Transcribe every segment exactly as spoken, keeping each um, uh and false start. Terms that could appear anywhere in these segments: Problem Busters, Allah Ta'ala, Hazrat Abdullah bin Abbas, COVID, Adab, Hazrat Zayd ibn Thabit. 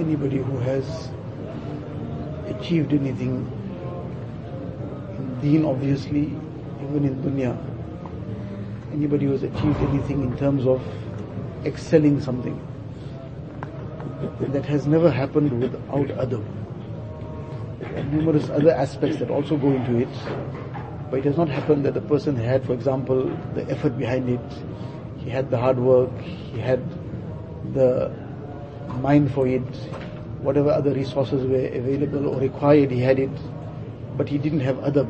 anybody who has achieved anything in deen, obviously, even in dunya, anybody who has achieved anything in terms of excelling something, that has never happened without adab. Numerous other aspects that also go into it, but it does not happen that the person had, for example, the effort behind it, he had the hard work, he had the mind for it, whatever other resources were available or required, he had it, but he didn't have adab,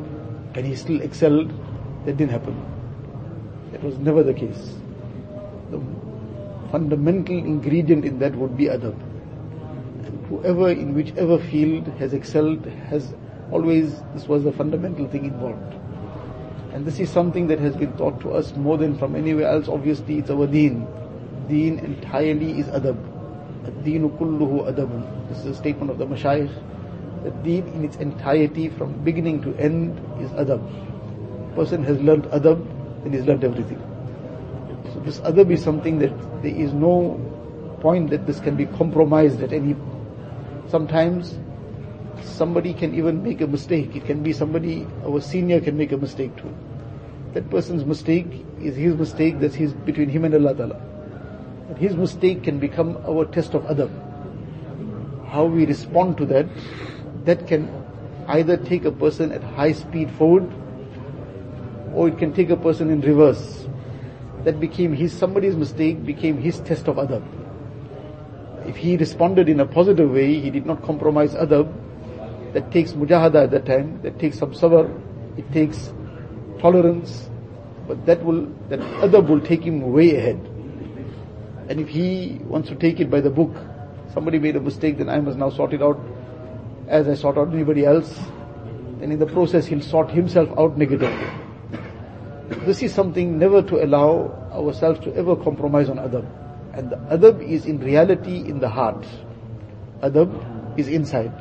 and he still excelled. That didn't happen. That was never the case. The fundamental ingredient in that would be adab. And whoever, in whichever field, has excelled, has always, this was the fundamental thing involved. And this is something that has been taught to us more than from anywhere else. Obviously, it's our deen. Deen entirely is adab. Ad-deenu kulluhu adabun. This is a statement of the Mashayikh. The deen in its entirety, from beginning to end, is adab. The person has learnt adab, then he's learnt everything. So this adab is something that there is no point that this can be compromised at any. Sometimes somebody can even make a mistake. It can be somebody, our senior can make a mistake too. That person's mistake is his mistake, that's his, between him and Allah Ta'ala. But his mistake can become our test of adab. How we respond to that, that can either take a person at high speed forward, or it can take a person in reverse. That became his, somebody's mistake became his test of adab. If he responded in a positive way, he did not compromise adab, that takes mujahada at that time, that takes some sabr, it takes tolerance, but that will, that adab will take him way ahead. And if he wants to take it by the book, somebody made a mistake, then I must now sort it out as I sort out anybody else, then in the process he'll sort himself out negatively. This is something never to allow ourselves to ever compromise on adab. And the adab is in reality in the heart. Adab is inside.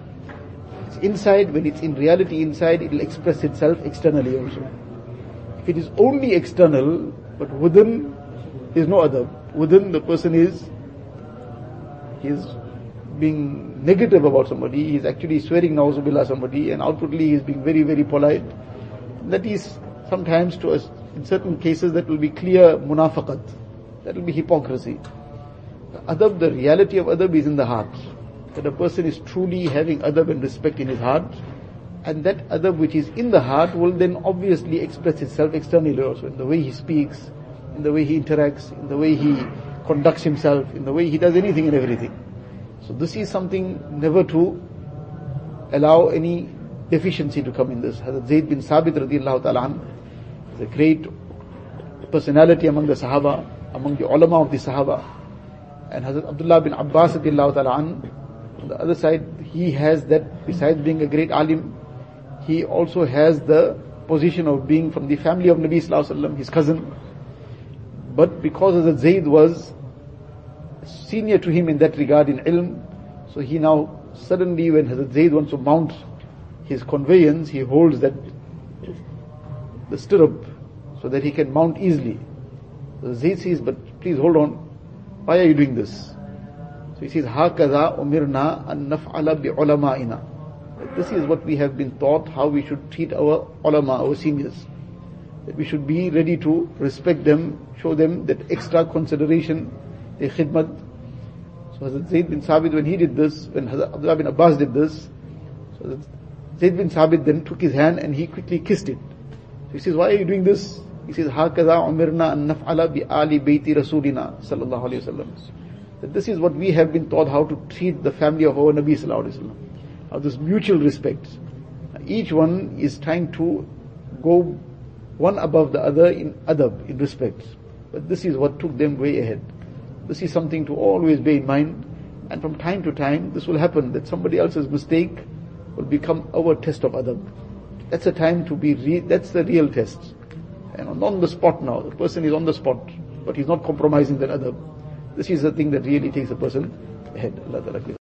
It's inside. When it's in reality inside, it will express itself externally also. If it is only external, but within, there is no adab. Within, the person is, he is being negative about somebody, he is actually swearing na'uzu billah somebody, and outwardly he is being very, very polite. That is sometimes to us, in certain cases, that will be clear munafaqat. That will be hypocrisy. The adab, the reality of adab is in the heart. That a person is truly having adab and respect in his heart. And that adab which is in the heart will then obviously express itself externally also. In the way he speaks, in the way he interacts, in the way he conducts himself, in the way he does anything and everything. So this is something never to allow any deficiency to come in this. Hazrat Zayd bin Thabit radiallahu ta'ala anhu, the great personality among the Sahaba, among the ulama of the Sahaba. And Hazrat Abdullah bin Abbas radiallahu ta'ala anhu, on the other side, he has that, besides being a great alim, he also has the position of being from the family of Nabi sallallahu alaihi wasallam, his cousin. But because Hazrat Zayd was senior to him in that regard in ilm, so he now suddenly, when Hazrat Zayd wants to mount his conveyance, he holds that the stirrup so that he can mount easily. So Zayd says, but please hold on, why are you doing this? So he says, Hakaza umirna an naf'ala bi ulama'ina. This is what we have been taught, how we should treat our ulama, our seniors. That we should be ready to respect them, show them that extra consideration, their khidmat. So Hazrat Zayd bin Thabit, when he did this, when Hazrat Abdullah bin Abbas did this, so Zayd bin Thabit then took his hand and he quickly kissed it. So he says, why are you doing this? He says, Hakaza umirna an naf'ala bi ali bayti rasulina sallallahu alayhi wa sallam. That this is what we have been taught, how to treat the family of our Nabi sallallahu alayhi wa sallam. How this mutual respect. Each one is trying to go one above the other in adab, in respect. But this is what took them way ahead. This is something to always bear in mind. And from time to time, this will happen, that somebody else's mistake will become our test of adab. That's a time to be, re- that's the real test. And on the spot now, the person is on the spot, but he's not compromising that adab. This is the thing that really takes a person ahead. Allah Ta'ala.